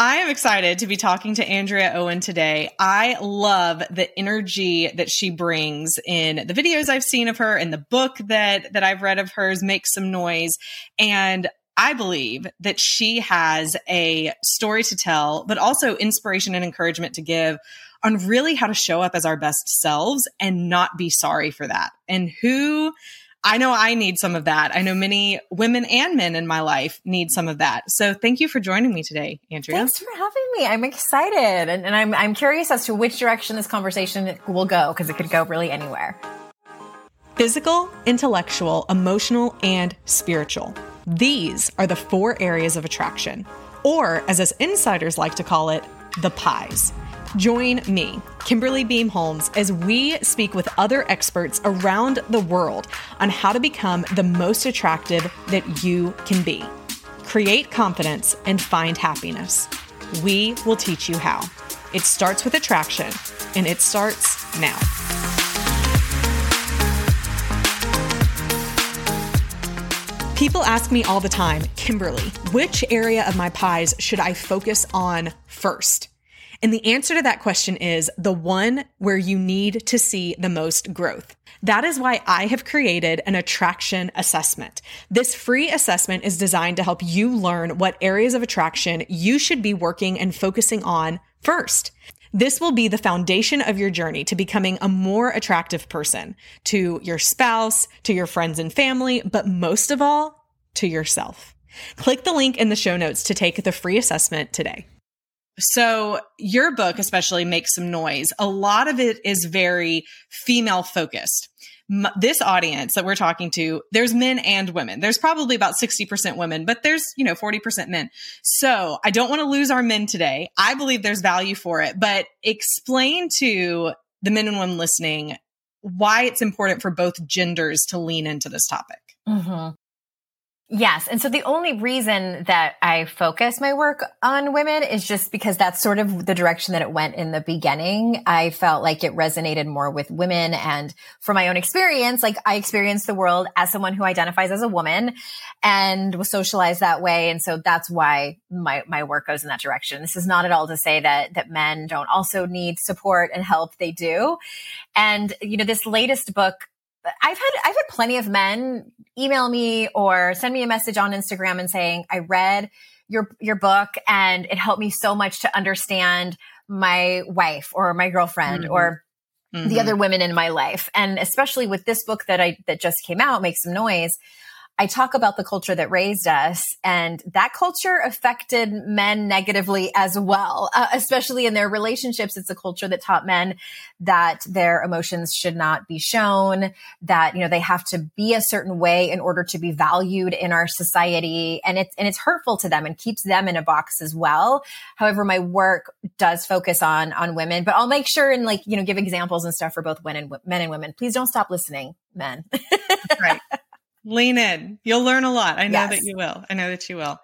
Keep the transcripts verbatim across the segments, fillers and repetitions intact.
I am excited to be talking to Andrea Owen today. I love the energy that she brings in the videos I've seen of her and the book that that I've read of hers, Make Some Noise. And I believe that she has a story to tell, but also inspiration and encouragement to give on really how to show up as our best selves and not be sorry for that. And who... I know I need some of that. I know many women and men in my life need some of that. So thank you for joining me today, Andrea. Thanks for having me. I'm excited. And, and I'm, I'm curious as to which direction this conversation will go, because it could go really anywhere. Physical, intellectual, emotional, and spiritual. These are the four areas of attraction, or as us insiders like to call it, the pies. Join me, Kimberly Beam Holmes, as we speak with other experts around the world on how to become the most attractive that you can be. Create confidence and find happiness. We will teach you how. It starts with attraction, and it starts now. People ask me all the time, Kimberly, which area of my pies should I focus on first? And the answer to that question is the one where you need to see the most growth. That is why I have created an attraction assessment. This free assessment is designed to help you learn what areas of attraction you should be working and focusing on first. This will be the foundation of your journey to becoming a more attractive person to your spouse, to your friends and family, but most of all, to yourself. Click the link in the show notes to take the free assessment today. So your book especially makes some noise. A lot of it is very female focused. M- this audience that we're talking to, there's men and women. There's probably about sixty percent women, but there's, you know, forty percent men. So I don't want to lose our men today. I believe there's value for it, but explain to the men and women listening why it's important for both genders to lean into this topic. Mm-hmm. Yes. And so the only reason that I focus my work on women is just because that's sort of the direction that it went in the beginning. I felt like it resonated more with women. And from my own experience, like I experienced the world as someone who identifies as a woman and was socialized that way. And so that's why my, my work goes in that direction. This is not at all to say that, that men don't also need support and help. They do. And, you know, this latest book, I've had, I've had plenty of men email me or send me a message on Instagram and saying, I read your, your book and it helped me so much to understand my wife or my girlfriend mm-hmm. or mm-hmm. the other women in my life. And especially with this book that I, that just came out, Make Some Noise. I talk about the culture that raised us, and that culture affected men negatively as well, uh, especially in their relationships. It's a culture that taught men that their emotions should not be shown, that, you know, they have to be a certain way in order to be valued in our society. And it's, and it's hurtful to them and keeps them in a box as well. However, my work does focus on, on women, but I'll make sure and like, you know, give examples and stuff for both men and men and women. Please don't stop listening, men. Right. Lean in. You'll learn a lot. I know yes. that you will. I know that you will.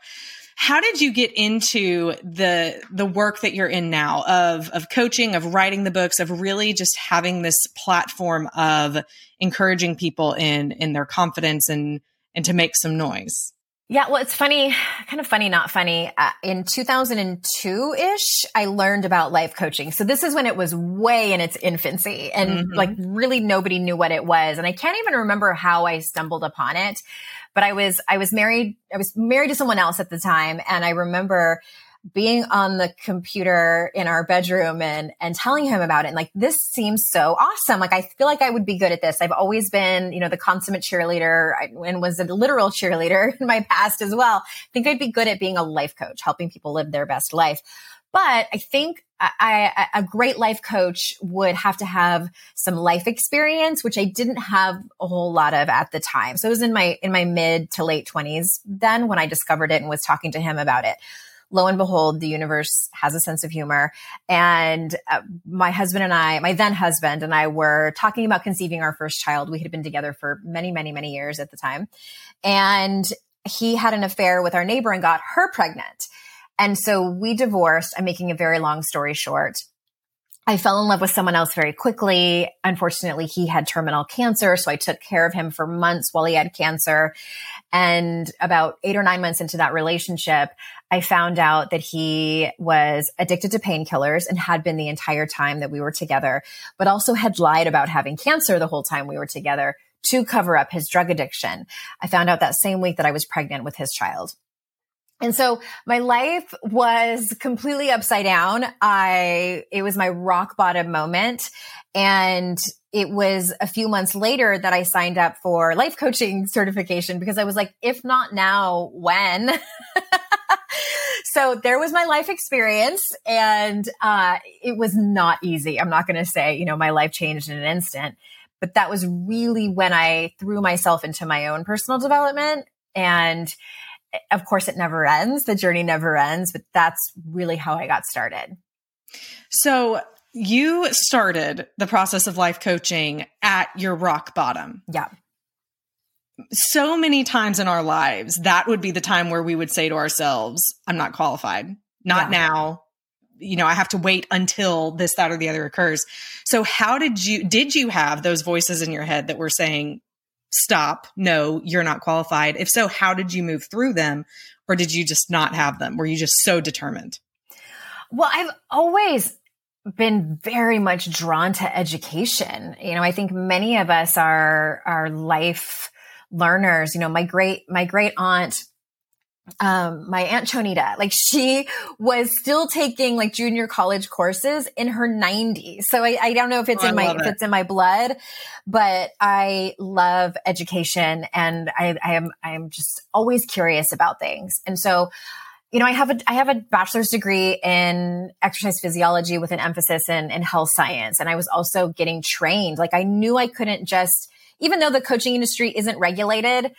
How did you get into the the work that you're in now of of coaching, of writing the books, of really just having this platform of encouraging people in in their confidence and and to make some noise? Yeah, well, it's funny, kind of funny, not funny. Uh, in two thousand two-ish, I learned about life coaching. So this is when it was way in its infancy and mm-hmm. like really nobody knew what it was. And I can't even remember how I stumbled upon it, but I was, I was married, I was married to someone else at the time. And I remember being on the computer in our bedroom and, and telling him about it. And like, this seems so awesome. Like, I feel like I would be good at this. I've always been, you know, the consummate cheerleader and was a literal cheerleader in my past as well. I think I'd be good at being a life coach, helping people live their best life. But I think I, I, a great life coach would have to have some life experience, which I didn't have a whole lot of at the time. So it was in my, in my mid to late twenties then when I discovered it and was talking to him about it. lo and behold, the universe has a sense of humor. And uh, my husband and I, my then husband and I were talking about conceiving our first child. We had been together for many, many, many years at the time. And he had an affair with our neighbor and got her pregnant. And so we divorced. I'm making a very long story short. I fell in love with someone else very quickly. Unfortunately, he had terminal cancer, so I took care of him for months while he had cancer. And about eight or nine months into that relationship, I found out that he was addicted to painkillers and had been the entire time that we were together, but also had lied about having cancer the whole time we were together to cover up his drug addiction. I found out that same week that I was pregnant with his child. And so my life was completely upside down. I, it was my rock bottom moment. And it was a few months later that I signed up for life coaching certification because I was like, if not now, when? So there was my life experience, and uh, it was not easy. I'm not going to say, you know, my life changed in an instant, but that was really when I threw myself into my own personal development. And of course, it never ends. The journey never ends, but that's really how I got started. So you started the process of life coaching at your rock bottom. Yeah. So many times in our lives, that would be the time where we would say to ourselves, I'm not qualified. Not yeah. now. You know, I have to wait until this, that, or the other occurs. So how did you, did you have those voices in your head that were saying, stop, no, you're not qualified? If so, how did you move through them? Or did you just not have them? Were you just so determined? Well, I've always been very much drawn to education. You know, I think many of us are, are life learners. You know, my great, my great aunt, um, my Aunt Chonita, like she was still taking like junior college courses in her nineties. So I, I don't know if it's oh, in my, it. if it's in my blood, but I love education, and I, I am, I am just always curious about things. And so, you know, I have a, I have a bachelor's degree in exercise physiology with an emphasis in, in health science. And I was also getting trained. Like I knew I couldn't just, even though the coaching industry isn't regulated,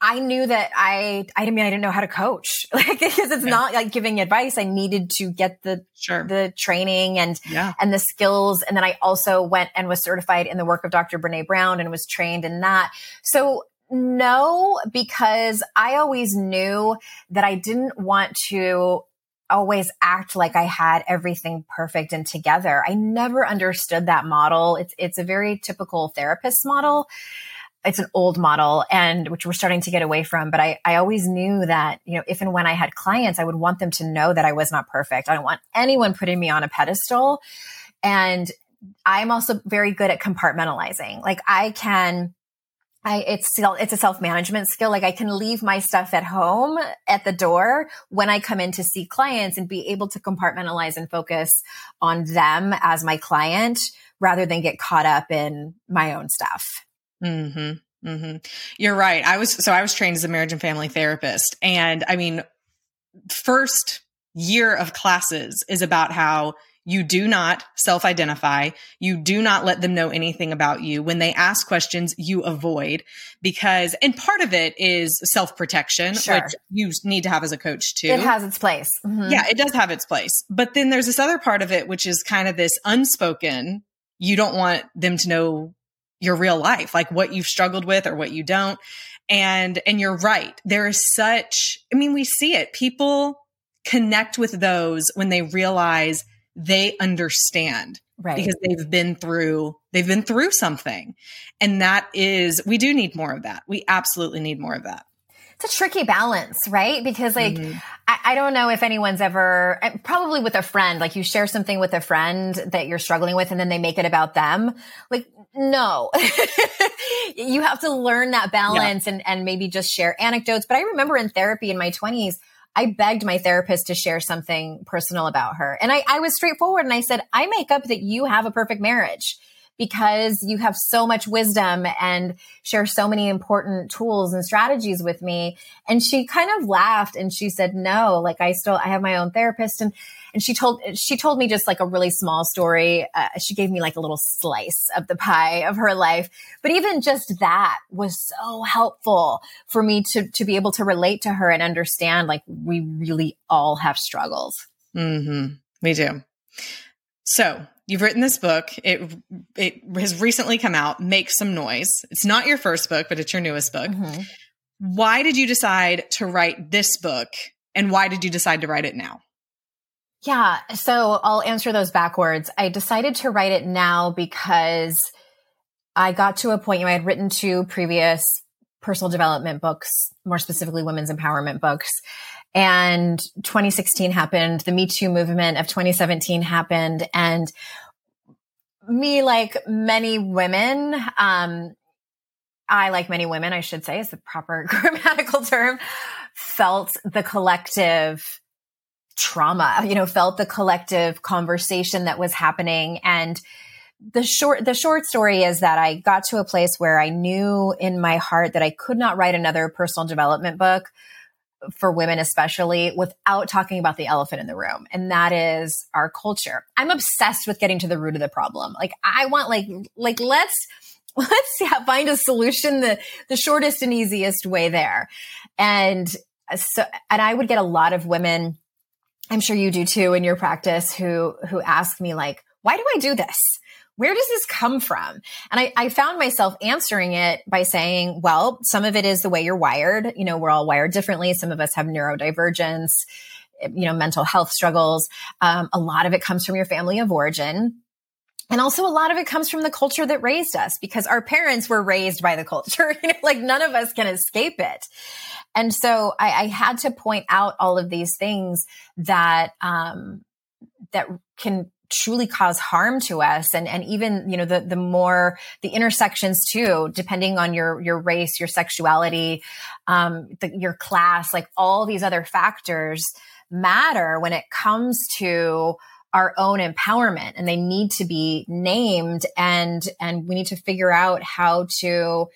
I knew that I, I mean, I didn't know how to coach, like, because it's yeah. not like giving advice. I needed to get the, sure. the training and, yeah. and the skills. And then I also went and was certified in the work of Doctor Brené Brown and was trained in that. So no, because I always knew that I didn't want to always act like I had everything perfect and together. I never understood that model. It's, it's a very typical therapist model. It's an old model, and which we're starting to get away from. But I, I always knew that, you know, if and when I had clients, I would want them to know that I was not perfect. I don't want anyone putting me on a pedestal. And I'm also very good at compartmentalizing. Like I can, I, it's, it's a self-management skill. Like I can leave my stuff at home at the door when I come in to see clients and be able to compartmentalize and focus on them as my client rather than get caught up in my own stuff. Mm-hmm. Mm-hmm. You're right. I was, so I was trained as a marriage and family therapist. And I mean, first year of classes is about how you do not self-identify. You do not let them know anything about you. When they ask questions, you avoid because, and part of it is self-protection, sure. which you need to have as a coach too. It has its place. Mm-hmm. Yeah, it does have its place. But then there's this other part of it, which is kind of this unspoken, you don't want them to know your real life, like what you've struggled with or what you don't. And, and you're right. There is such, I mean, we see it. People connect with those when they realize they understand, right? Because they've been through, they've been through something. And that is, we do need more of that. We absolutely need more of that. It's a tricky balance, right? Because like, mm-hmm. I, I don't know if anyone's ever, probably with a friend, like you share something with a friend that you're struggling with and then they make it about them. Like, no, you have to learn that balance yeah. and, and maybe just share anecdotes. But I remember in therapy in my twenties, I begged my therapist to share something personal about her. And I, I was straightforward and I said, I make up that you have a perfect marriage. because you have so much wisdom and share so many important tools and strategies with me. And she kind of laughed and she said, no, like I still, I have my own therapist. And, and she told, she told me just like a really small story. Uh, she gave me like a little slice of the pie of her life, but even just that was so helpful for me to, to be able to relate to her and understand like we really all have struggles. Mm-hmm. We do. So you've written this book. It it has recently come out, Make Some Noise. It's not your first book, but it's your newest book. Mm-hmm. Why did you decide to write this book? And why did you decide to write it now? Yeah. So I'll answer those backwards. I decided to write it now because I got to a point, you know, I had written two previous personal development books, more specifically women's empowerment books. And twenty sixteen happened, the Me Too movement of twenty seventeen happened. And me, like many women, um, I, like many women, I should say is the proper grammatical term, felt the collective trauma, you know, felt the collective conversation that was happening. And the short, the short story is that I got to a place where I knew in my heart that I could not write another personal development book for women, especially, without talking about the elephant in the room. And that is our culture. I'm obsessed with getting to the root of the problem. Like I want like, like, let's, let's yeah, find a solution, the, the shortest and easiest way there. And so, and I would get a lot of women, I'm sure you do too in your practice, who, who ask me like, why do I do this? Where does this come from? And I, I found myself answering it by saying, well, some of it is the way you're wired. You know, we're all wired differently. Some of us have neurodivergence, you know, mental health struggles. Um, a lot of it comes from your family of origin. And also a lot of it comes from the culture that raised us, because our parents were raised by the culture. You know, like none of us can escape it. And so I, I had to point out all of these things that, um, that can truly cause harm to us. And, and even, you know, the, the more the intersections too, depending on your, your race, your sexuality, um, the, your class, like all these other factors matter when it comes to our own empowerment, and they need to be named. And, and we need to figure out how to,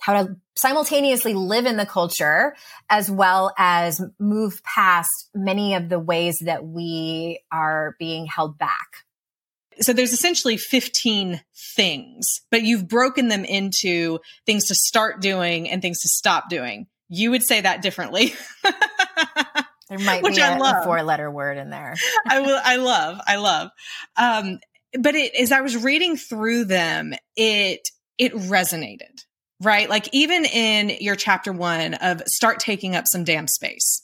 how to simultaneously live in the culture as well as move past many of the ways that we are being held back. So there's essentially fifteen things, but you've broken them into things to start doing and things to stop doing. You would say that differently. There might Which be a, a four-letter word in there. I will. I love. I love. Um, but it, as I was reading through them, it it resonated. Right? Like even in your chapter one of start taking up some damn space.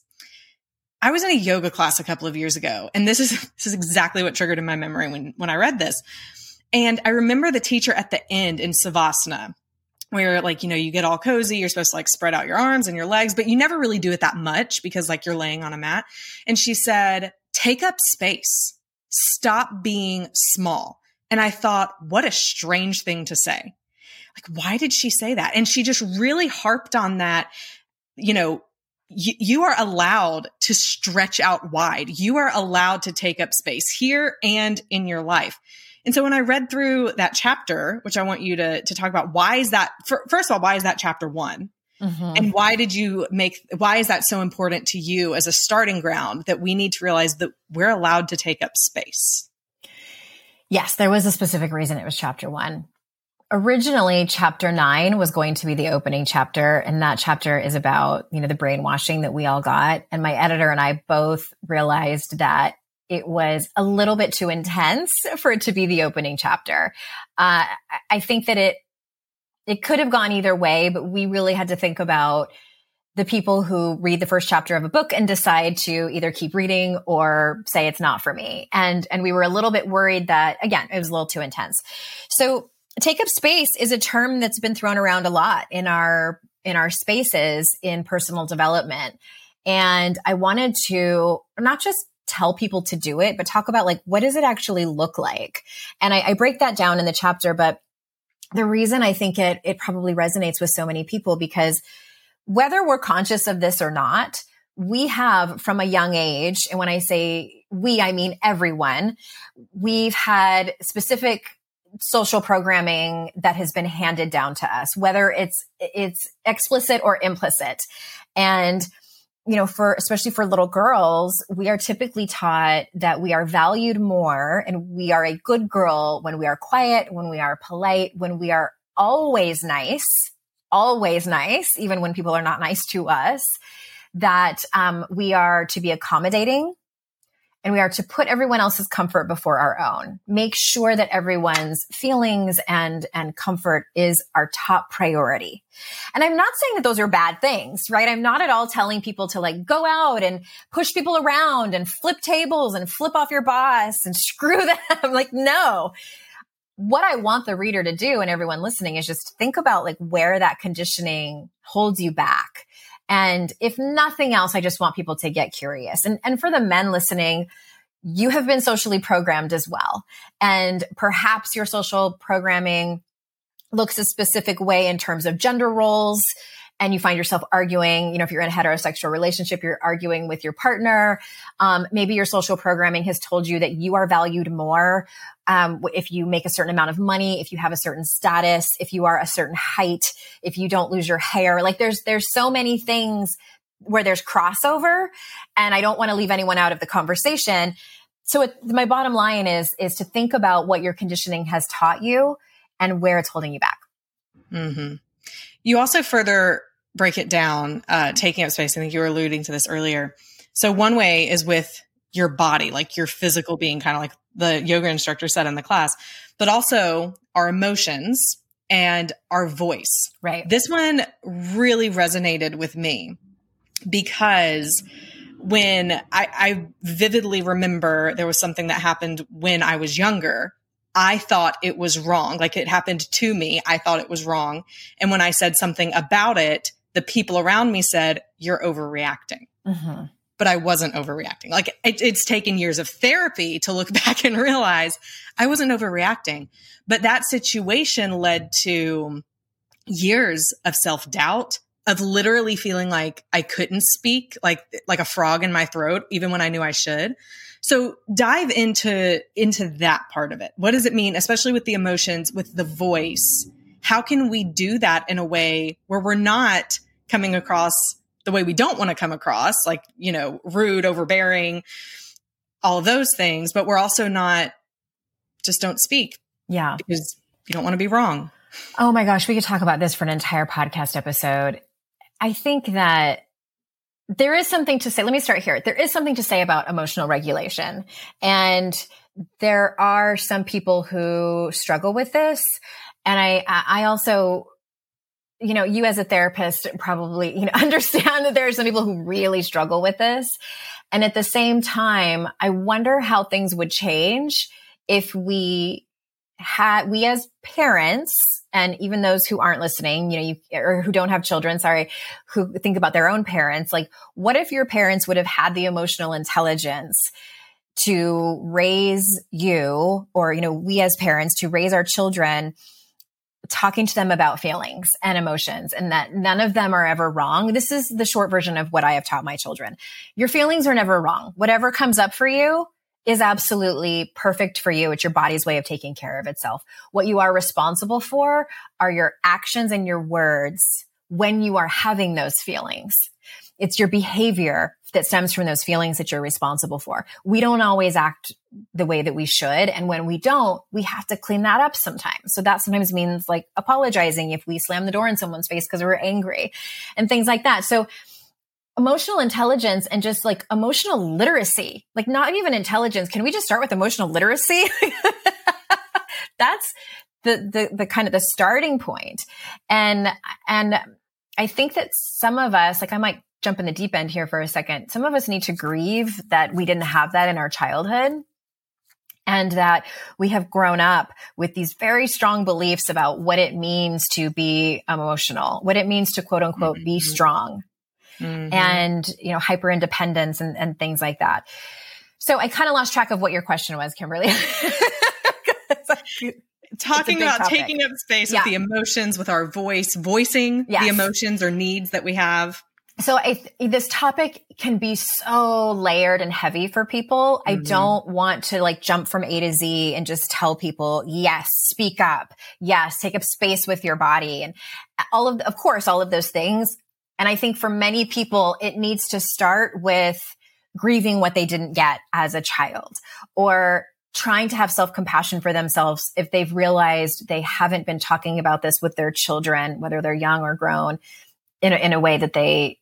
I was in a yoga class a couple of years ago, and this is, this is exactly what triggered in my memory when, when I read this. And I remember the teacher at the end in Savasana where like, you know, you get all cozy, you're supposed to like spread out your arms and your legs, but you never really do it that much because like you're laying on a mat. And she said, take up space, stop being small. And I thought, what a strange thing to say. Like, why did she say that? And she just really harped on that, you know, y- you are allowed to stretch out wide. You are allowed to take up space here and in your life. And so when I read through that chapter, which I want you to, to talk about, why is that, for, first of all, why is that chapter one? Mm-hmm. And why did you make, why is that so important to you as a starting ground that we need to realize that we're allowed to take up space? Yes, there was a specific reason it was chapter one. Originally, chapter nine was going to be the opening chapter. And that chapter is about, you know, the brainwashing that we all got. And my editor and I both realized that it was a little bit too intense for it to be the opening chapter. Uh, I think that it, it could have gone either way, but we really had to think about the people who read the first chapter of a book and decide to either keep reading or say it's not for me. And, and we were a little bit worried that, again, it was a little too intense. So take up space is a term that's been thrown around a lot in our, in our spaces in personal development. And I wanted to not just tell people to do it, but talk about like, what does it actually look like? And I, I break that down in the chapter, but the reason I think it, it probably resonates with so many people, because whether we're conscious of this or not, we have from a young age, and when I say we, I mean everyone, we've had specific social programming that has been handed down to us, whether it's, it's explicit or implicit. And, you know, for, especially for little girls, we are typically taught that we are valued more and we are a good girl when we are quiet, when we are polite, when we are always nice, always nice, even when people are not nice to us, that um, we are to be accommodating. And we are to put everyone else's comfort before our own. Make sure that everyone's feelings and, and comfort is our top priority. And I'm not saying that those are bad things, right? I'm not at all telling people to like go out and push people around and flip tables and flip off your boss and screw them. Like, no. What I want the reader to do and everyone listening is just think about like where that conditioning holds you back. And if nothing else, I just want people to get curious. And, and for the men listening, you have been socially programmed as well. And perhaps your social programming looks a specific way in terms of gender roles. And you find yourself arguing, you know, if you're in a heterosexual relationship, you're arguing with your partner. Um, maybe your social programming has told you that you are valued more um, if you make a certain amount of money, if you have a certain status, if you are a certain height, if you don't lose your hair. Like there's there's so many things where there's crossover, and I don't want to leave anyone out of the conversation. So it, my bottom line is is to think about what your conditioning has taught you and where it's holding you back. Mm-hmm. You also further break it down, uh, taking up space. I think you were alluding to this earlier. So one way is with your body, like your physical being, kind of like the yoga instructor said in the class, but also our emotions and our voice. Right. This one really resonated with me because when I, I vividly remember there was something that happened when I was younger, I thought it was wrong. Like it happened to me. I thought it was wrong. And when I said something about it, the people around me said, you're overreacting, mm-hmm. but I wasn't overreacting. Like it, it's taken years of therapy to look back and realize I wasn't overreacting, but that situation led to years of self-doubt, of literally feeling like I couldn't speak, like, like a frog in my throat, even when I knew I should. So dive into, into that part of it. What does it mean, especially with the emotions, with the voice? How can we do that in a way where we're not coming across the way we don't want to come across, like, you know, rude, overbearing, all of those things, but we're also not, just don't speak. Yeah. Because you don't want to be wrong. Oh my gosh. We could talk about this for an entire podcast episode. I think that there is something to say. Let me start here. There is something to say about emotional regulation. And there are some people who struggle with this. And I, I also, you know, you as a therapist probably, you know, understand that there are some people who really struggle with this. And at the same time, I wonder how things would change if we had, we as parents, and even those who aren't listening, you know, you, or who don't have children, sorry, who think about their own parents, like what if your parents would have had the emotional intelligence to raise you, or, you know, we as parents to raise our children, talking to them about feelings and emotions, and that none of them are ever wrong. This is the short version of what I have taught my children. Your feelings are never wrong. Whatever comes up for you is absolutely perfect for you. It's your body's way of taking care of itself. What you are responsible for are your actions and your words when you are having those feelings. It's your behavior that stems from those feelings that you're responsible for. We don't always act the way that we should. And when we don't, we have to clean that up sometimes. So that sometimes means like apologizing if we slam the door in someone's face because we're angry and things like that. So emotional intelligence and just like emotional literacy, like not even intelligence. Can we just start with emotional literacy? That's the, the, the kind of the starting point. And, and I think that some of us, like I might jump in the deep end here for a second. Some of us need to grieve that we didn't have that in our childhood. And that we have grown up with these very strong beliefs about what it means to be emotional, what it means to quote unquote, mm-hmm. be strong. Mm-hmm. And, you know, hyper independence and, and things like that. So I kind of lost track of what your question was, Kimberly. like, Talking about topic. Taking up space yeah. with the emotions, with our voice, voicing yes. the emotions or needs that we have. So I th- this topic can be so layered and heavy for people. Mm-hmm. I don't want to like jump from A to Z and just tell people, yes, speak up. Yes, take up space with your body. And all of, of course, all of those things. And I think for many people, it needs to start with grieving what they didn't get as a child, or trying to have self-compassion for themselves if they've realized they haven't been talking about this with their children, whether they're young or grown, in a, in a way that they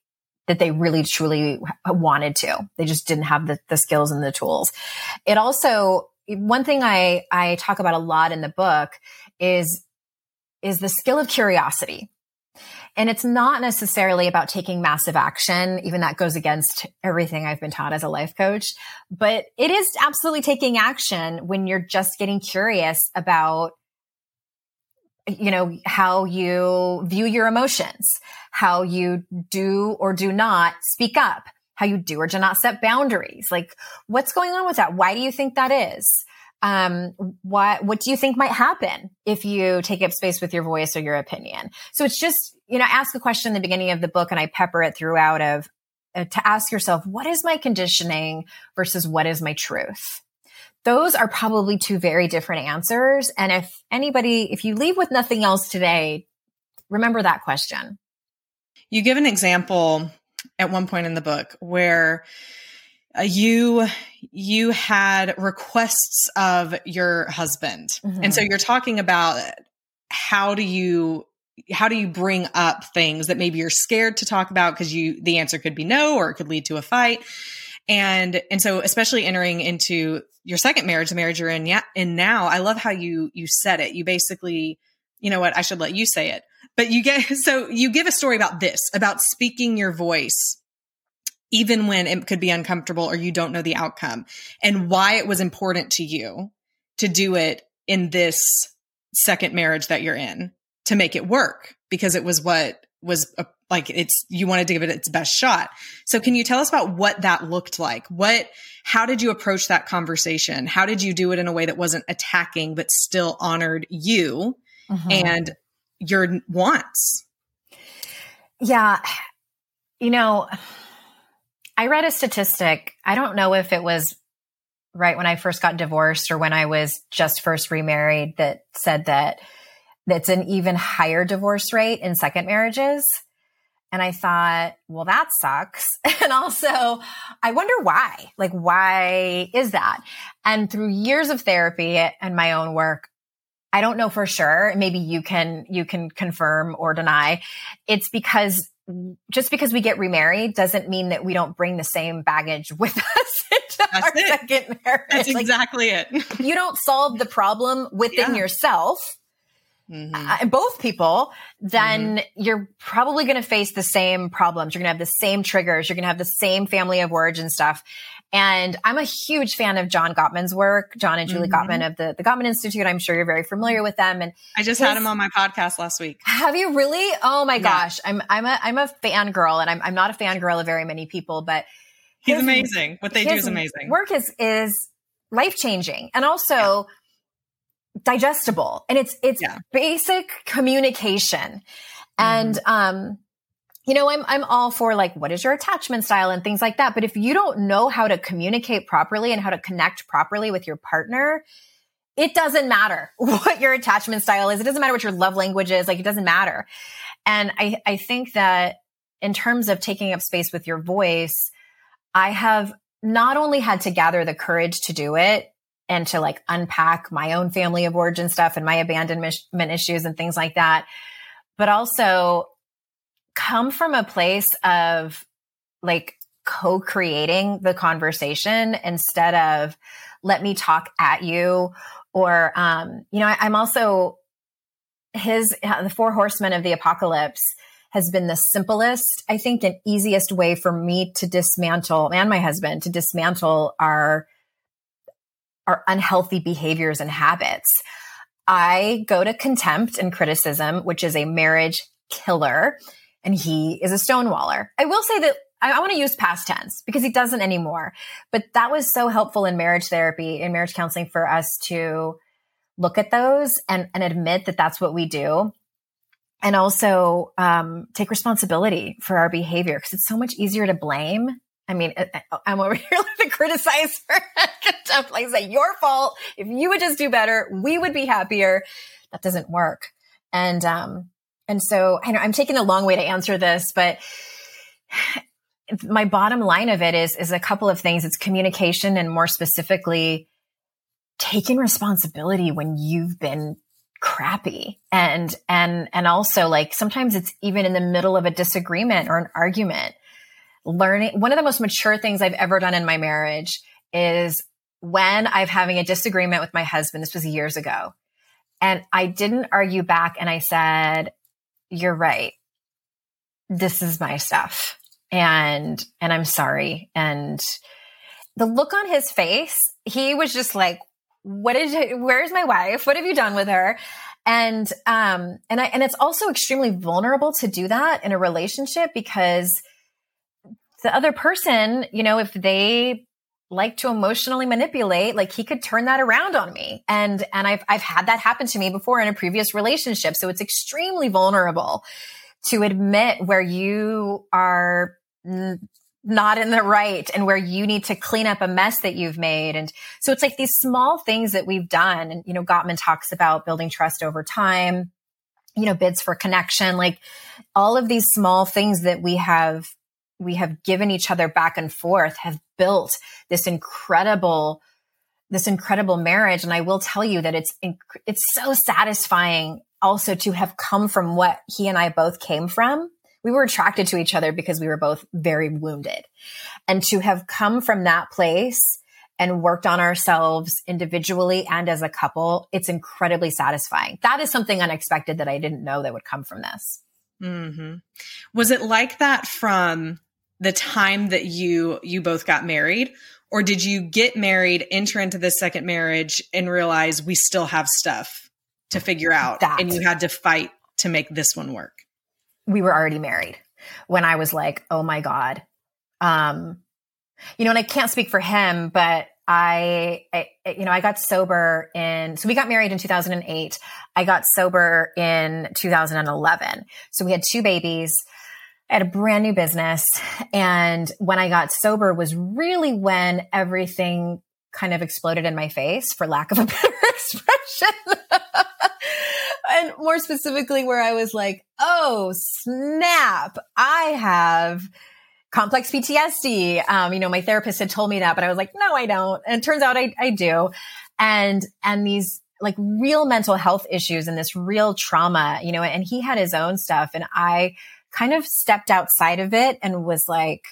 that they really truly wanted to. They just didn't have the, the skills and the tools. It also, one thing I I talk about a lot in the book is is the skill of curiosity. And it's not necessarily about taking massive action, even that goes against everything I've been taught as a life coach, but it is absolutely taking action when you're just getting curious about, you know, how you view your emotions, how you do or do not speak up, how you do or do not set boundaries. Like, what's going on with that? Why do you think that is? Um, what, what do you think might happen if you take up space with your voice or your opinion? So it's just, you know, ask a question in the beginning of the book, and I pepper it throughout of, uh, to ask yourself, what is my conditioning versus what is my truth? Those are probably two very different answers. And if anybody, if you leave with nothing else today, remember that question. You give an example at one point in the book where Uh, you, you had requests of your husband. Mm-hmm. And so you're talking about how do you, how do you bring up things that maybe you're scared to talk about because you, the answer could be no, or it could lead to a fight. And, and so especially entering into your second marriage, the marriage you're in yeah, in now, I love how you, you said it. You basically, you know what, I should let you say it, but you get, so you give a story about this, about speaking your voice, even when it could be uncomfortable or you don't know the outcome, and why it was important to you to do it in this second marriage that you're in to make it work, because it was what was a, like, it's, you wanted to give it its best shot. So can you tell us about what that looked like? What, how did you approach that conversation? How did you do it in a way that wasn't attacking, but still honored you mm-hmm. and your wants? Yeah. You know, I read a statistic. I don't know if it was right when I first got divorced or when I was just first remarried, that said that that's an even higher divorce rate in second marriages. And I thought, well, that sucks. And also, I wonder why. Like, why is that? And through years of therapy and my own work, I don't know for sure. Maybe you can, you can confirm or deny. It's because just because we get remarried doesn't mean that we don't bring the same baggage with us into That's our it. second marriage. That's like, exactly it. You don't solve the problem within yeah. yourself, mm-hmm. uh, both people, then mm-hmm. you're probably going to face the same problems. You're going to have the same triggers. You're going to have the same family of origin stuff. And I'm a huge fan of John Gottman's work, John and Julie mm-hmm. Gottman of the, the Gottman Institute. I'm sure you're very familiar with them. And I just his, had him on my podcast last week. Have you really? Oh my yeah. gosh. I'm, I'm a, I'm a fangirl, and I'm, I'm not a fangirl of very many people, but his, he's amazing. What they do is amazing. Work is, is life-changing, and also yeah. digestible. And it's, it's yeah. basic communication. Mm-hmm. And, um, you know, I'm, I'm all for like, what is your attachment style and things like that. But if you don't know how to communicate properly and how to connect properly with your partner, it doesn't matter what your attachment style is. It doesn't matter what your love language is. Like, it doesn't matter. And I, I think that in terms of taking up space with your voice, I have not only had to gather the courage to do it and to like unpack my own family of origin stuff and my abandonment issues and things like that, but also come from a place of like co-creating the conversation instead of let me talk at you. Or, um, you know, I, I'm also his, the Four Horsemen of the Apocalypse has been the simplest, I think, and easiest way for me to dismantle, and my husband to dismantle our, our unhealthy behaviors and habits. I go to contempt and criticism, which is a marriage killer. And he is a stonewaller. I will say that I, I want to use past tense because he doesn't anymore. But that was so helpful in marriage therapy, in marriage counseling, for us to look at those and, and admit that that's what we do. and also um, take responsibility for our behavior, because it's so much easier to blame. I mean, I, I'm over here like the criticizer. I'm like, it's your fault. If you would just do better, we would be happier. That doesn't work. And um, and so I know I'm taking a long way to answer this, but my bottom line of it is is a couple of things. It's communication, and more specifically, taking responsibility when you've been crappy. And and and also, like, sometimes it's even in the middle of a disagreement or an argument. Learning, one of the most mature things I've ever done in my marriage is when I've having a disagreement with my husband. This was years ago. And I didn't argue back. And I said, "You're right. This is my stuff. And, and I'm sorry." And the look on his face, he was just like, what did you, where's my wife? What have you done with her? And, um, and I, and it's also extremely vulnerable to do that in a relationship, because the other person, you know, if they like to emotionally manipulate, like, he could turn that around on me. And, and I've, I've had that happen to me before in a previous relationship. So it's extremely vulnerable to admit where you are n- not in the right and where you need to clean up a mess that you've made. And so it's like these small things that we've done. And, you know, Gottman talks about building trust over time, you know, bids for connection, like all of these small things that we have, we have given each other back and forth have built this incredible, this incredible marriage. And I will tell you that it's, inc- it's so satisfying also to have come from what he and I both came from. We were attracted to each other because we were both very wounded, and to have come from that place and worked on ourselves individually and as a couple, it's incredibly satisfying. That is something unexpected that I didn't know that would come from this. Mm-hmm. Was it like that from the time that you, you both got married, or did you get married, enter into this second marriage and realize we still have stuff to figure out that, and you had to fight to make this one work? We were already married when I was like, oh my God. Um, you know, and I can't speak for him, but I, I, you know, I got sober in, so we got married in two thousand eight. I got sober in two thousand eleven. So we had two babies. I had a brand new business. And when I got sober was really when everything kind of exploded in my face, for lack of a better expression. And more specifically, where I was like, oh snap, I have complex P T S D. Um, you know, my therapist had told me that, but I was like, no, I don't. And it turns out I, I do. And, and these like real mental health issues and this real trauma, you know, and he had his own stuff. And I kind of stepped outside of it and was like,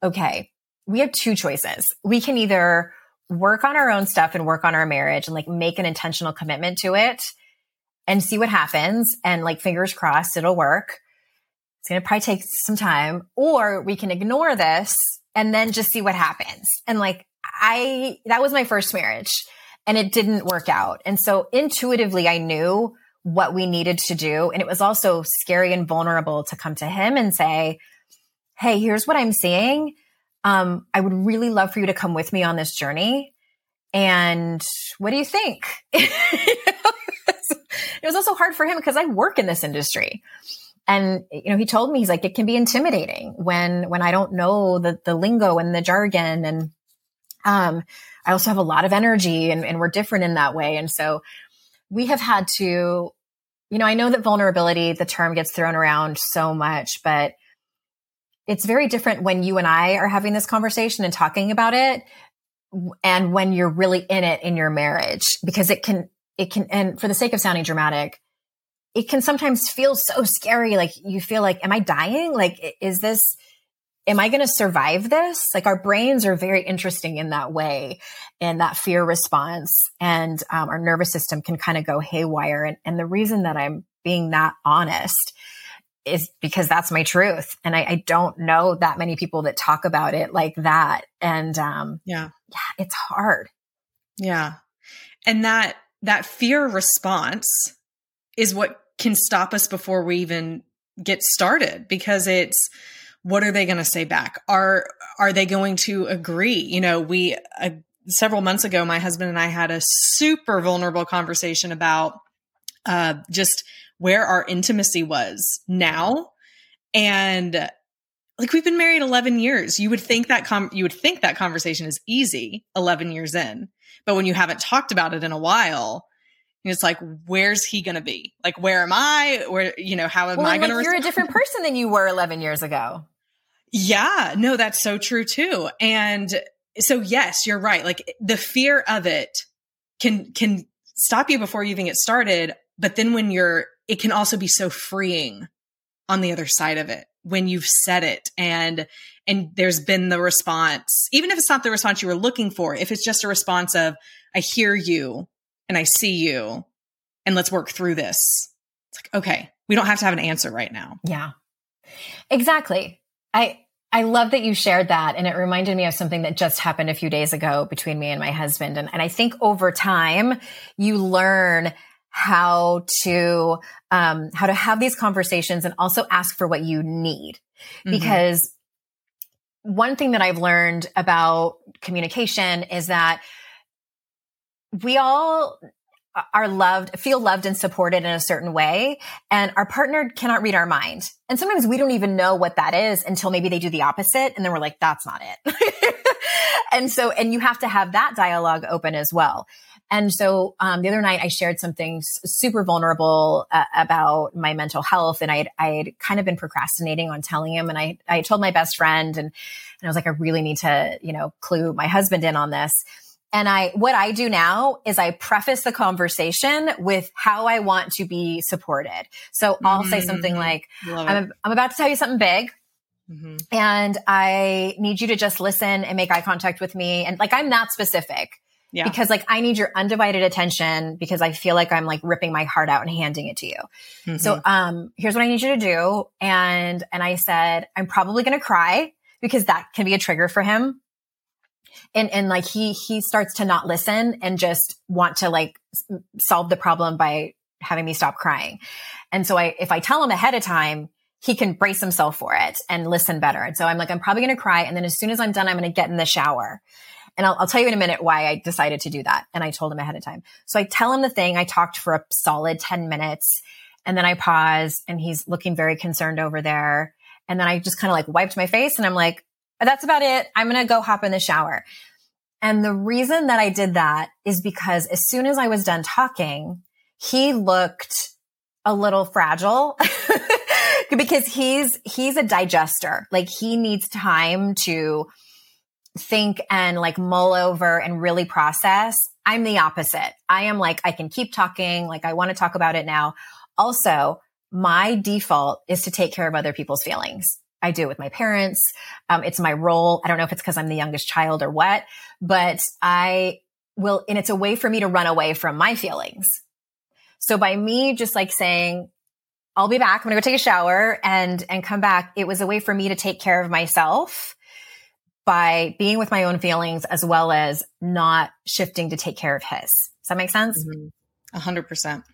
okay, we have two choices. We can either work on our own stuff and work on our marriage and like make an intentional commitment to it and see what happens. And like, fingers crossed, it'll work. It's going to probably take some time, or we can ignore this and then just see what happens. And like, I, that was my first marriage and it didn't work out. And so intuitively I knew what we needed to do. And it was also scary and vulnerable to come to him and say, hey, here's what I'm seeing. Um, I would really love for you to come with me on this journey. And what do you think? You know? It was also hard for him because I work in this industry. And, you know, he told me, he's like, it can be intimidating when, when I don't know the, the lingo and the jargon. And, um, I also have a lot of energy, and, and we're different in that way. And so we have had to, you know, I know that vulnerability, the term gets thrown around so much, but it's very different when you and I are having this conversation and talking about it, and when you're really in it in your marriage, because it can, it can, and for the sake of sounding dramatic, it can sometimes feel so scary. Like, you feel like, am I dying? Like, is this, am I going to survive this? Like, our brains are very interesting in that way, and that fear response, and um, our nervous system can kind of go haywire. And, and the reason that I'm being that honest is because that's my truth. And I, I don't know that many people that talk about it like that. And um, yeah, yeah, it's hard. Yeah. And that, that fear response is what can stop us before we even get started, because it's, what are they going to say back? Are, are they going to agree? You know, we, uh, several months ago, my husband and I had a super vulnerable conversation about, uh, just where our intimacy was now. And like, we've been married eleven years. You would think that com- you would think that conversation is easy eleven years in, but when you haven't talked about it in a while, it's like, where's he going to be? Like, where am I? Where, you know, how am well, I going like to respond? You're a different person than you were eleven years ago. Yeah, no, that's so true too. And so, yes, you're right. Like, the fear of it can, can stop you before you even get started. But then when you're, it can also be so freeing on the other side of it, when you've said it and, and there's been the response, even if it's not the response you were looking for, if it's just a response of, I hear you and I see you and let's work through this. It's like, okay, we don't have to have an answer right now. Yeah, exactly. I, I love that you shared that. And it reminded me of something that just happened a few days ago between me and my husband. And, and I think over time you learn how to, um, how to have these conversations and also ask for what you need. Because mm-hmm. one thing that I've learned about communication is that we all are loved, feel loved and supported in a certain way. And our partner cannot read our mind. And sometimes we don't even know what that is until maybe they do the opposite. And then we're like, that's not it. And so, and you have to have that dialogue open as well. And so um, the other night I shared something super vulnerable uh, about my mental health. And I had, I had kind of been procrastinating on telling him. And I, I told my best friend, and, and I was like, I really need to, you know, clue my husband in on this. And I, what I do now is I preface the conversation with how I want to be supported. So I'll mm-hmm. say something like, I'm, I'm about to tell you something big. Mm-hmm. And I need you to just listen and make eye contact with me. And like, I'm not specific. Yeah. Because like, I need your undivided attention because I feel like I'm like ripping my heart out and handing it to you. Mm-hmm. So, um, here's what I need you to do. And, and I said, I'm probably going to cry because that can be a trigger for him. And, and like, he, he starts to not listen and just want to like solve the problem by having me stop crying. And so I, if I tell him ahead of time, he can brace himself for it and listen better. And so I'm like, I'm probably going to cry. And then as soon as I'm done, I'm going to get in the shower. And I'll, I'll tell you in a minute why I decided to do that. And I told him ahead of time. So I tell him the thing. I talked for a solid ten minutes and then I pause and he's looking very concerned over there. And then I just kind of like wiped my face and I'm like, that's about it. I'm going to go hop in the shower. And the reason that I did that is because as soon as I was done talking, he looked a little fragile because he's, he's a digester. Like, he needs time to think and like mull over and really process. I'm the opposite. I am like, I can keep talking. Like, I want to talk about it now. Also, my default is to take care of other people's feelings. I do it with my parents. Um, it's my role. I don't know if it's because I'm the youngest child or what, but I will, and it's a way for me to run away from my feelings. So by me just like saying, I'll be back, I'm gonna go take a shower and, and come back. It was a way for me to take care of myself by being with my own feelings as well as not shifting to take care of his. Does that make sense? A hundred percent.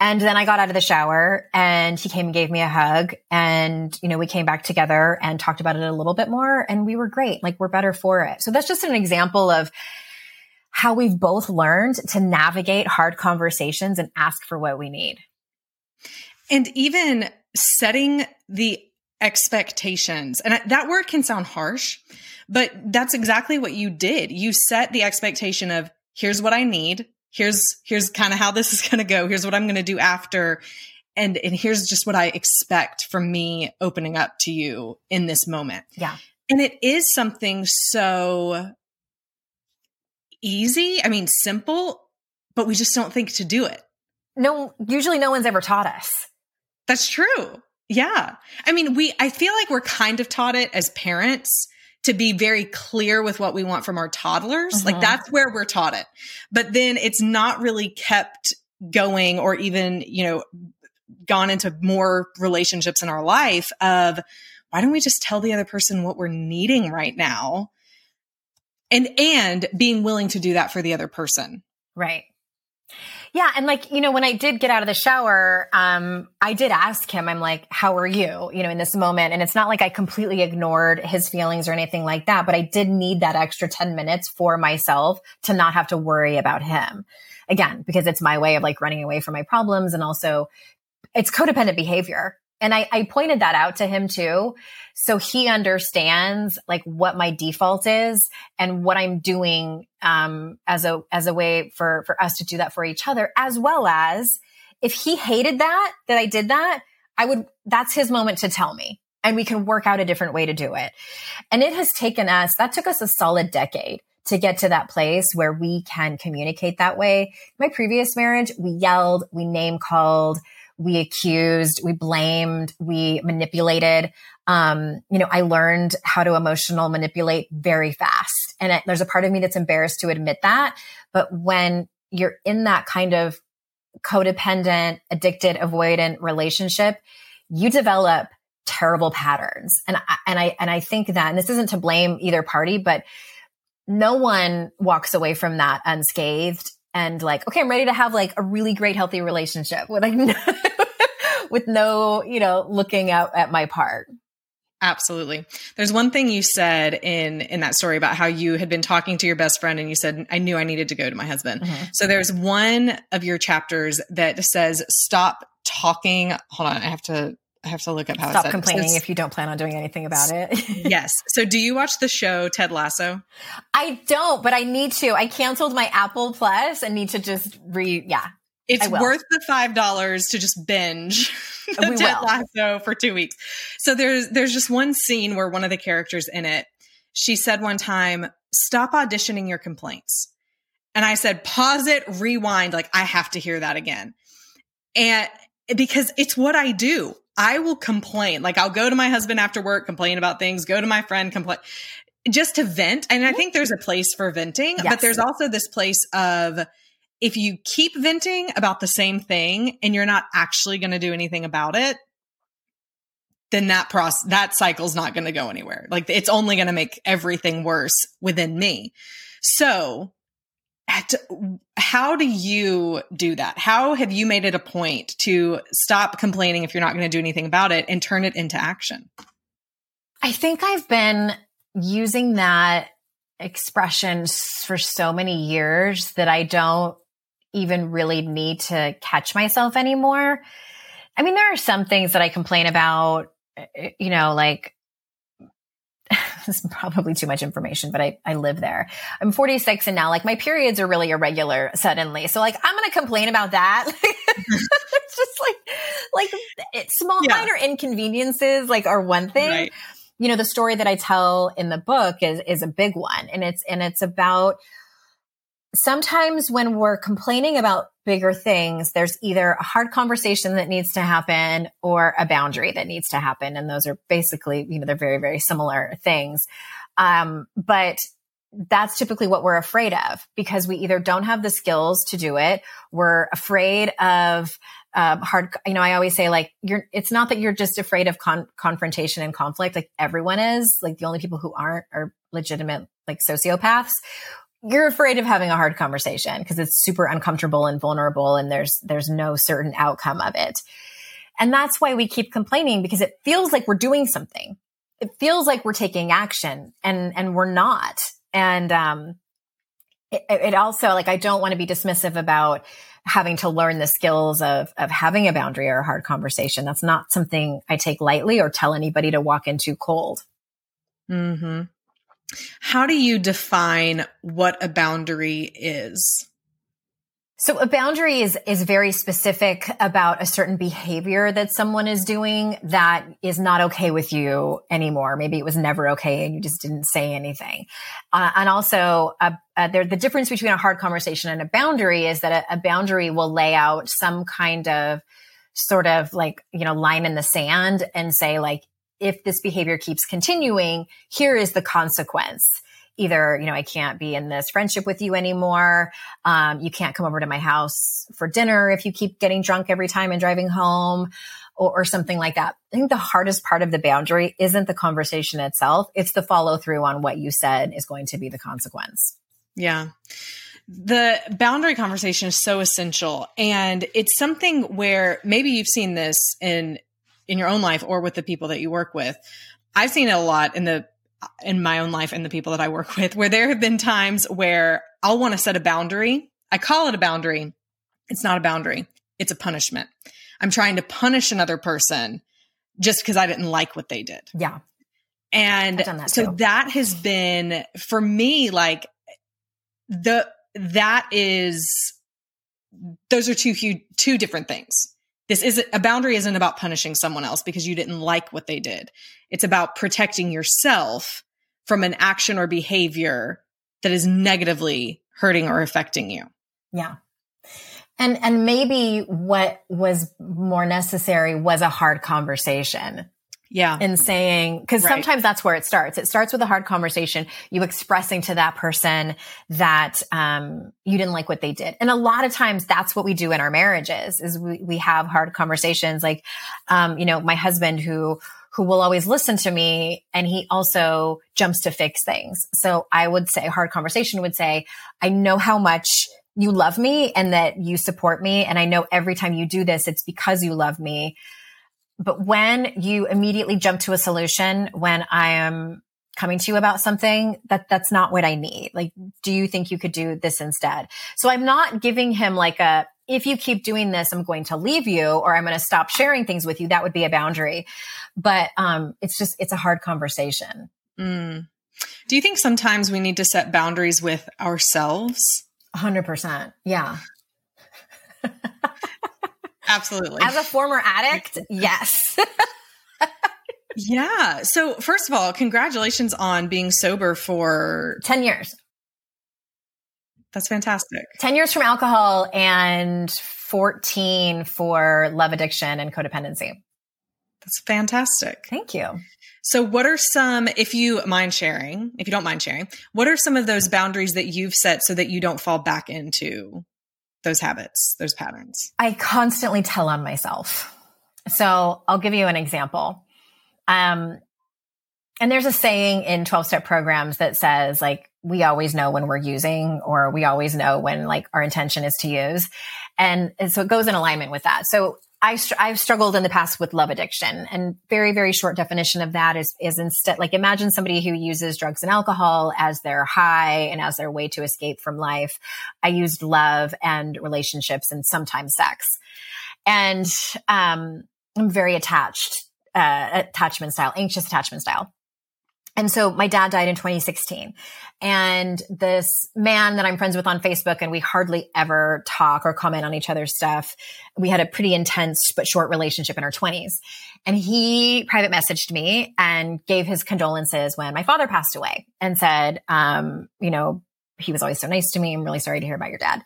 And then I got out of the shower and he came and gave me a hug and, you know, we came back together and talked about it a little bit more and we were great. Like, we're better for it. So that's just an example of how we've both learned to navigate hard conversations and ask for what we need. And even setting the expectations. And that word can sound harsh, but that's exactly what you did. You set the expectation of, here's what I need. Here's, here's kind of how this is going to go. Here's what I'm going to do after. And, and here's just what I expect from me opening up to you in this moment. Yeah. And it is something so easy. I mean, simple, but we just don't think to do it. No, usually no one's ever taught us. That's true. Yeah. I mean, we, I feel like we're kind of taught it as parents to be very clear with what we want from our toddlers. Uh-huh. Like, that's where we're taught it. But then it's not really kept going or even, you know, gone into more relationships in our life of, why don't we just tell the other person what we're needing right now? And, and being willing to do that for the other person. Right. Yeah. And like, you know, when I did get out of the shower, um, I did ask him, I'm like, how are you, you know, in this moment? And it's not like I completely ignored his feelings or anything like that, but I did need that extra ten minutes for myself to not have to worry about him again, because it's my way of like running away from my problems and also it's codependent behavior. And I, I pointed that out to him too. So he understands like what my default is and what I'm doing um, as a, as a way for, for us to do that for each other, as well as if he hated that, that I did that, I would, that's his moment to tell me and we can work out a different way to do it. And it has taken us, that took us a solid decade to get to that place where we can communicate that way. My previous marriage, we yelled, we name called, we accused, we blamed, we manipulated. Um, you know, I learned how to emotional manipulate very fast. And it, there's a part of me that's embarrassed to admit that. But when you're in that kind of codependent, addicted, avoidant relationship, you develop terrible patterns. And I, and I, and I think that, and this isn't to blame either party, but no one walks away from that unscathed and like, okay, I'm ready to have like a really great, healthy relationship with like, no, with no, you know, looking out at my part. Absolutely. There's one thing you said in, in that story about how you had been talking to your best friend and you said, I knew I needed to go to my husband. Mm-hmm. So there's one of your chapters that says, stop talking. Hold on. I have to, I have to look up how it's said. Stop complaining so if you don't plan on doing anything about it. Yes. So do you watch the show Ted Lasso? I don't, but I need to. I canceled my Apple Plus and need to just re, yeah. It's worth the five dollars to just binge the Ted Lasso for two weeks. So there's, there's just one scene where one of the characters in it, she said one time, stop auditioning your complaints. And I said, pause it, rewind. Like I have to hear that again. And because it's what I do. I will complain. Like I'll go to my husband after work, complain about things, go to my friend, complain, just to vent. And I think there's a place for venting, yes. But there's also this place of if you keep venting about the same thing and you're not actually going to do anything about it, then that process, that cycle's not going to go anywhere. Like it's only going to make everything worse within me. So At, how do you do that? How have you made it a point to stop complaining if you're not going to do anything about it and turn it into action? I think I've been using that expression for so many years that I don't even really need to catch myself anymore. I mean, there are some things that I complain about, you know, like this is probably too much information, but I, I live there. I'm forty-six and now like my periods are really irregular suddenly. So like, I'm going to complain about that. It's just like, like it's small yeah. minor inconveniences like are one thing, right. You know, the story that I tell in the book is, is a big one. And it's, and it's about sometimes when we're complaining about bigger things, there's either a hard conversation that needs to happen or a boundary that needs to happen. And those are basically, you know, they're very, very similar things. Um, but that's typically what we're afraid of because we either don't have the skills to do it. We're afraid of um, hard, you know, I always say like, you're, it's not that you're just afraid of con- confrontation and conflict. Like everyone is like the only people who aren't are legitimate, like sociopaths. You're afraid of having a hard conversation because it's super uncomfortable and vulnerable and there's, there's no certain outcome of it. And that's why we keep complaining because it feels like we're doing something. It feels like we're taking action and, and we're not. And, um, it, it also like, I don't want to be dismissive about having to learn the skills of, of having a boundary or a hard conversation. That's not something I take lightly or tell anybody to walk into cold. Mm-hmm. How do you define what a boundary is? So a boundary is, is very specific about a certain behavior that someone is doing that is not okay with you anymore. Maybe it was never okay and you just didn't say anything. Uh, and also uh, uh, there, the difference between a hard conversation and a boundary is that a, a boundary will lay out some kind of sort of like, you know, line in the sand and say like, if this behavior keeps continuing, here is the consequence. Either, you know, I can't be in this friendship with you anymore. Um, you can't come over to my house for dinner if you keep getting drunk every time and driving home or, or something like that. I think the hardest part of the boundary isn't the conversation itself. It's the follow through on what you said is going to be the consequence. Yeah. The boundary conversation is so essential. And it's something where maybe you've seen this in in your own life or with the people that you work with. I've seen it a lot in the, in my own life and the people that I work with, where there have been times where I'll want to set a boundary. I call it a boundary. It's not a boundary. It's a punishment. I'm trying to punish another person just because I didn't like what they did. Yeah. And that so too. That has been for me, like the, that is, those are two huge, two different things. This isn't a boundary isn't about punishing someone else because you didn't like what they did. It's about protecting yourself from an action or behavior that is negatively hurting or affecting you. Yeah. And, and maybe what was more necessary was a hard conversation. Yeah. And saying, because right. sometimes that's where it starts. It starts with a hard conversation, you expressing to that person that um, you didn't like what they did. And a lot of times that's what we do in our marriages is we, we have hard conversations. Like, um, you know, my husband who, who will always listen to me and he also jumps to fix things. So I would say hard conversation would say, I know how much you love me and that you support me. And I know every time you do this, it's because you love me. But when you immediately jump to a solution, when I am coming to you about something, that that's not what I need. Like, do you think you could do this instead? So I'm not giving him like a, if you keep doing this, I'm going to leave you, or I'm going to stop sharing things with you. That would be a boundary. But um, it's just, it's a hard conversation. Mm. Do you think sometimes we need to set boundaries with ourselves? A hundred percent. Yeah. Absolutely. As a former addict, yes. Yeah. So first of all, congratulations on being sober for ten years. That's fantastic. ten years from alcohol and fourteen for love addiction and codependency. That's fantastic. Thank you. So what are some, if you mind sharing, if you don't mind sharing, what are some of those boundaries that you've set so that you don't fall back into those habits, those patterns? I constantly tell on myself. So I'll give you an example. Um, and there's a saying in twelve-step programs that says, like, we always know when we're using, or we always know when, like, our intention is to use. And, and so it goes in alignment with that. So I, I've struggled in the past with love addiction, and very, very short definition of that is, is instead, like, imagine somebody who uses drugs and alcohol as their high and as their way to escape from life. I used love and relationships and sometimes sex. And, um, I'm very attached, uh, attachment style, anxious attachment style. And so my dad died in twenty sixteen, and this man that I'm friends with on Facebook, and we hardly ever talk or comment on each other's stuff. We had a pretty intense but short relationship in our twenties. And he private messaged me and gave his condolences when my father passed away and said, um, you know, he was always so nice to me. I'm really sorry to hear about your dad.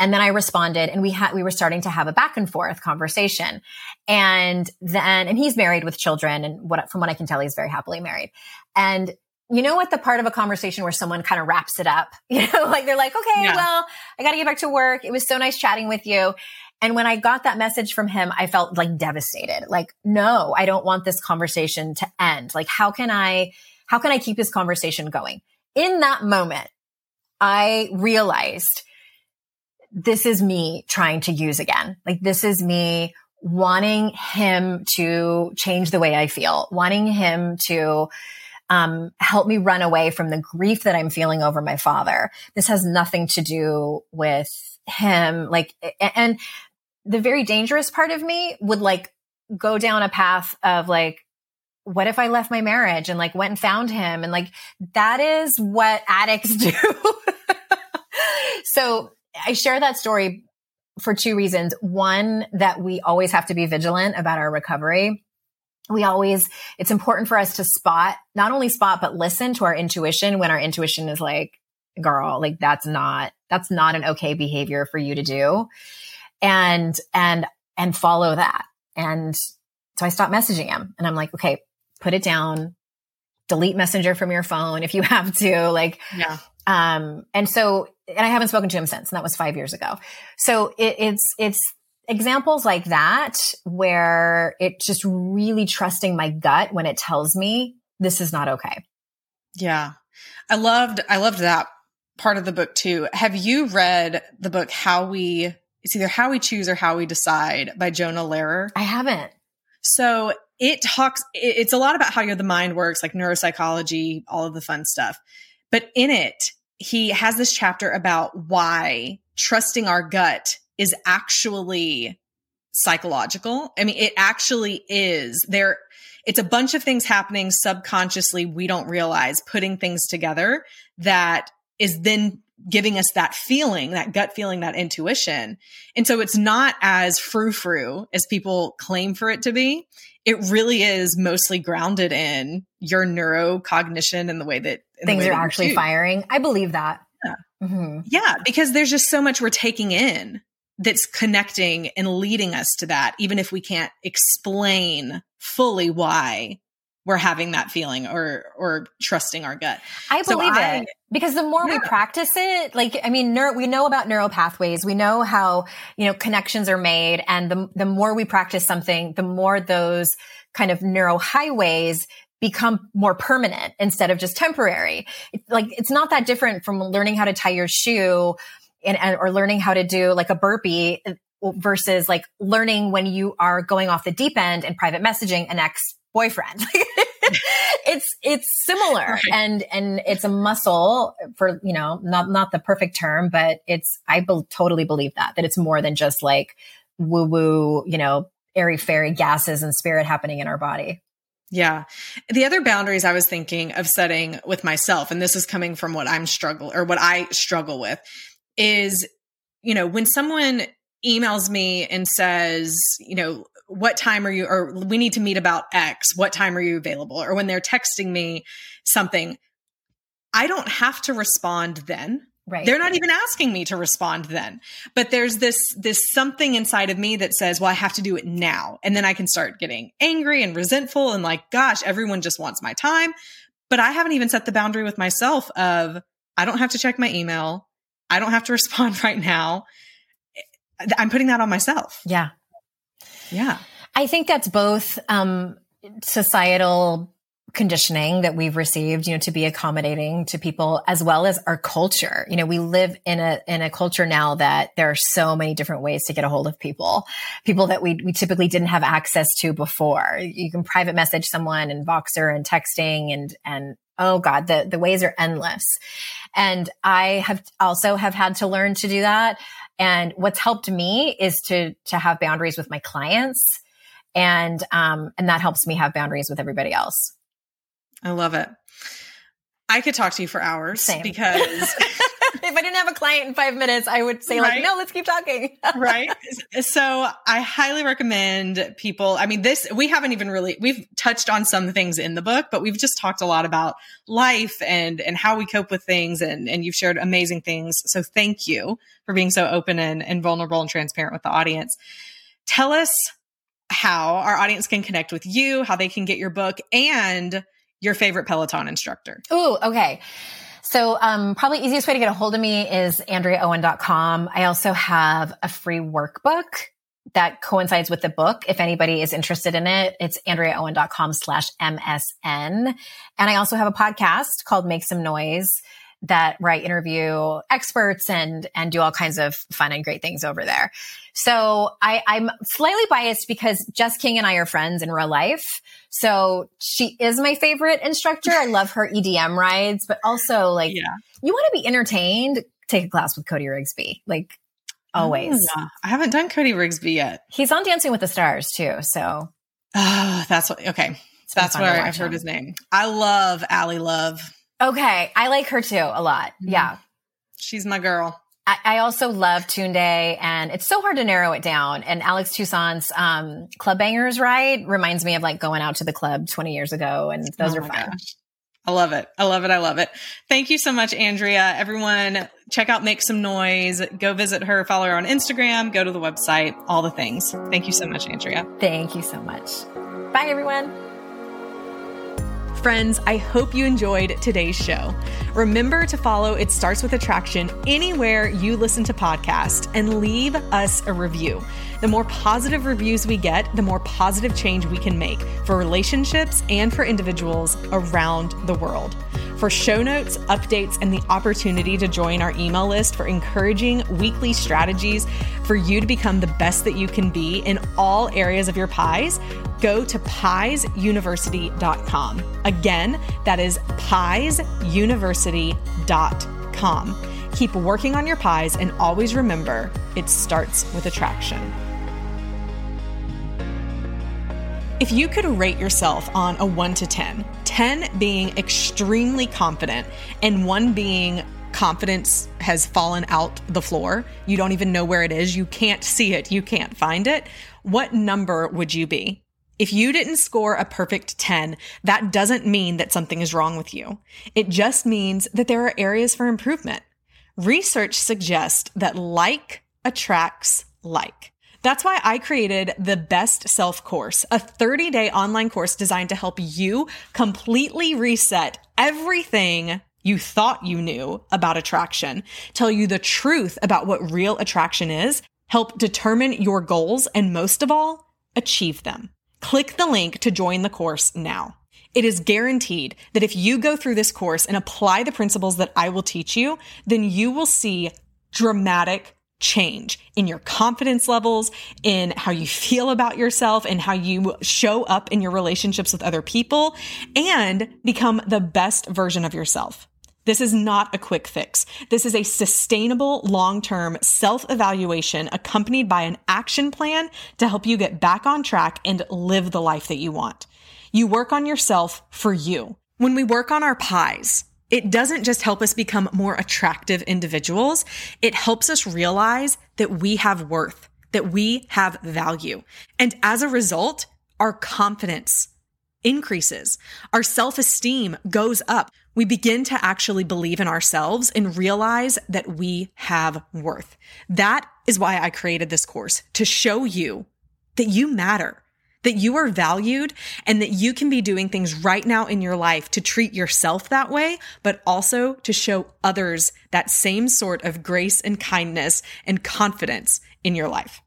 And then I responded, and we had, we were starting to have a back and forth conversation. And then, and he's married with children, and what, from what I can tell, he's very happily married. And you know what, the part of a conversation where someone kind of wraps it up, you know, like they're like, okay, yeah. well, I got to get back to work. It was so nice chatting with you. And when I got that message from him, I felt like devastated. Like, no, I don't want this conversation to end. Like, how can I, how can I keep this conversation going? In that moment, I realized this is me trying to use again. Like, this is me wanting him to change the way I feel, wanting him to Um, help me run away from the grief that I'm feeling over my father. This has nothing to do with him. Like, and the very dangerous part of me would, like, go down a path of, like, what if I left my marriage and, like, went and found him? And, like, that is what addicts do. So I share that story for two reasons. One, that we always have to be vigilant about our recovery. We always, it's important for us to spot, not only spot, but listen to our intuition when our intuition is like, girl, like, that's not, that's not an okay behavior for you to do. And, and, and follow that. And so I stopped messaging him, and I'm like, okay, put it down, delete Messenger from your phone if you have to, like, yeah. um, and so, and I haven't spoken to him since, and that was five years ago. So it, it's, it's, examples like that, where it just really trusting my gut when it tells me this is not okay. Yeah. I loved, I loved that part of the book too. Have you read the book, How We, it's either How We Choose or How We Decide by Jonah Lehrer? I haven't. So it talks, it, it's a lot about how your the mind works, like neuropsychology, all of the fun stuff. But in it, he has this chapter about why trusting our gut is actually psychological. I mean, it actually is there. It's a bunch of things happening subconsciously. We don't realize putting things together that is then giving us that feeling, that gut feeling, that intuition. And so it's not as frou-frou as people claim for it to be. It really is mostly grounded in your neurocognition and the way that things are actually firing. I believe that. Yeah. Mm-hmm. Yeah, because there's just so much we're taking in that's connecting and leading us to that, even if we can't explain fully why we're having that feeling or or trusting our gut. I believe so I, it because the more yeah. we practice it, like, I mean, neuro, we know about neural pathways. We know how, you know, connections are made. And the the more we practice something, the more those kind of neural highways become more permanent instead of just temporary. It's like, it's not that different from learning how to tie your shoe and, and or learning how to do like a burpee versus like learning when you are going off the deep end and private messaging an ex-boyfriend. it's, it's similar. Right. And, and it's a muscle for, you know, not, not the perfect term, but it's, I be- totally believe that, that it's more than just like woo woo, you know, airy fairy gases and spirit happening in our body. Yeah. The other boundaries I was thinking of setting with myself, and this is coming from what I'm struggle or what I struggle with is, you know, when someone emails me and says, you know, what time are you, or we need to meet about X, what time are you available? Or when they're texting me something, I don't have to respond then. Right. They're not even asking me to respond then, but there's this, this something inside of me that says, well, I have to do it now. And then I can start getting angry and resentful and like, gosh, everyone just wants my time. But I haven't even set the boundary with myself of, I don't have to check my email. I don't have to respond right now. I'm putting that on myself. Yeah. Yeah. I think that's both, um, societal conditioning that we've received, you know, to be accommodating to people, as well as our culture. You know, we live in a, in a culture now that there are so many different ways to get a hold of people, people that we, we typically didn't have access to before. You can private message someone and Voxer and texting and, and, oh God, the, the ways are endless. And I have also have had to learn to do that. And what's helped me is to, to have boundaries with my clients. And, um, and that helps me have boundaries with everybody else. I love it. I could talk to you for hours. Same. Because if I didn't have a client in five minutes, I would say right? like, no, let's keep talking. Right. So I highly recommend people. I mean, this, we haven't even really, we've touched on some things in the book, but we've just talked a lot about life and, and how we cope with things. And, and you've shared amazing things. So thank you for being so open and, and vulnerable and transparent with the audience. Tell us how our audience can connect with you, how they can get your book, and your favorite Peloton instructor. Ooh, okay. So um, probably easiest way to get a hold of me is andrea owen dot com. I also have a free workbook that coincides with the book. If anybody is interested in it, it's andrea owen dot com slash M S N. And I also have a podcast called Make Some Noise that where I interview experts and, and do all kinds of fun and great things over there. So I, I'm slightly biased because Jess King and I are friends in real life. So she is my favorite instructor. I love her E D M rides, but also like, yeah. You want to be entertained, take a class with Cody Rigsby. Like always. Oh, I haven't done Cody Rigsby yet. He's on Dancing with the Stars too. So. Oh, that's what, okay. That's where I've heard him. His name. I love Allie Love. Okay. I like her too a lot. Yeah. She's my girl. I, I also love Tunde, and it's so hard to narrow it down. And Alex Toussaint's um, Club Bangers ride reminds me of like going out to the club twenty years ago. And those oh are fun. Gosh. I love it. I love it. I love it. Thank you so much, Andrea. Everyone, check out Make Some Noise. Go visit her, follow her on Instagram, go to the website, all the things. Thank you so much, Andrea. Thank you so much. Bye, everyone. Friends, I hope you enjoyed today's show. Remember to follow It Starts With Attraction anywhere you listen to podcasts and leave us a review. The more positive reviews we get, the more positive change we can make for relationships and for individuals around the world. For show notes, updates, and the opportunity to join our email list for encouraging weekly strategies for you to become the best that you can be in all areas of your pies, go to pies university dot com. Again, that is pies university dot com. Keep working on your pies and always remember, it starts with attraction. If you could rate yourself on a one to ten, ten being extremely confident and one being confidence has fallen out the floor, you don't even know where it is, you can't see it, you can't find it, what number would you be? If you didn't score a perfect ten, that doesn't mean that something is wrong with you. It just means that there are areas for improvement. Research suggests that like attracts like. That's why I created the Best Self Course, a thirty-day online course designed to help you completely reset everything you thought you knew about attraction, tell you the truth about what real attraction is, help determine your goals, and most of all, achieve them. Click the link to join the course now. It is guaranteed that if you go through this course and apply the principles that I will teach you, then you will see dramatic change in your confidence levels, in how you feel about yourself, and how you show up in your relationships with other people, and become the best version of yourself. This is not a quick fix. This is a sustainable, long-term self-evaluation accompanied by an action plan to help you get back on track and live the life that you want. You work on yourself for you. When we work on our pies, it doesn't just help us become more attractive individuals. It helps us realize that we have worth, that we have value. And as a result, our confidence increases. Our self-esteem goes up. We begin to actually believe in ourselves and realize that we have worth. That is why I created this course, to show you that you matter, that you are valued, and that you can be doing things right now in your life to treat yourself that way, but also to show others that same sort of grace and kindness and confidence in your life.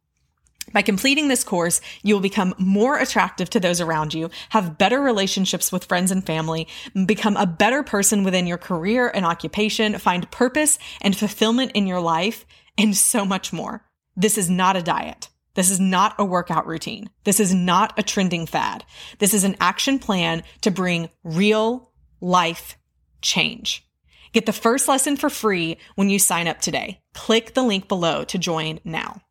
By completing this course, you will become more attractive to those around you, have better relationships with friends and family, become a better person within your career and occupation, find purpose and fulfillment in your life, and so much more. This is not a diet. This is not a workout routine. This is not a trending fad. This is an action plan to bring real life change. Get the first lesson for free when you sign up today. Click the link below to join now.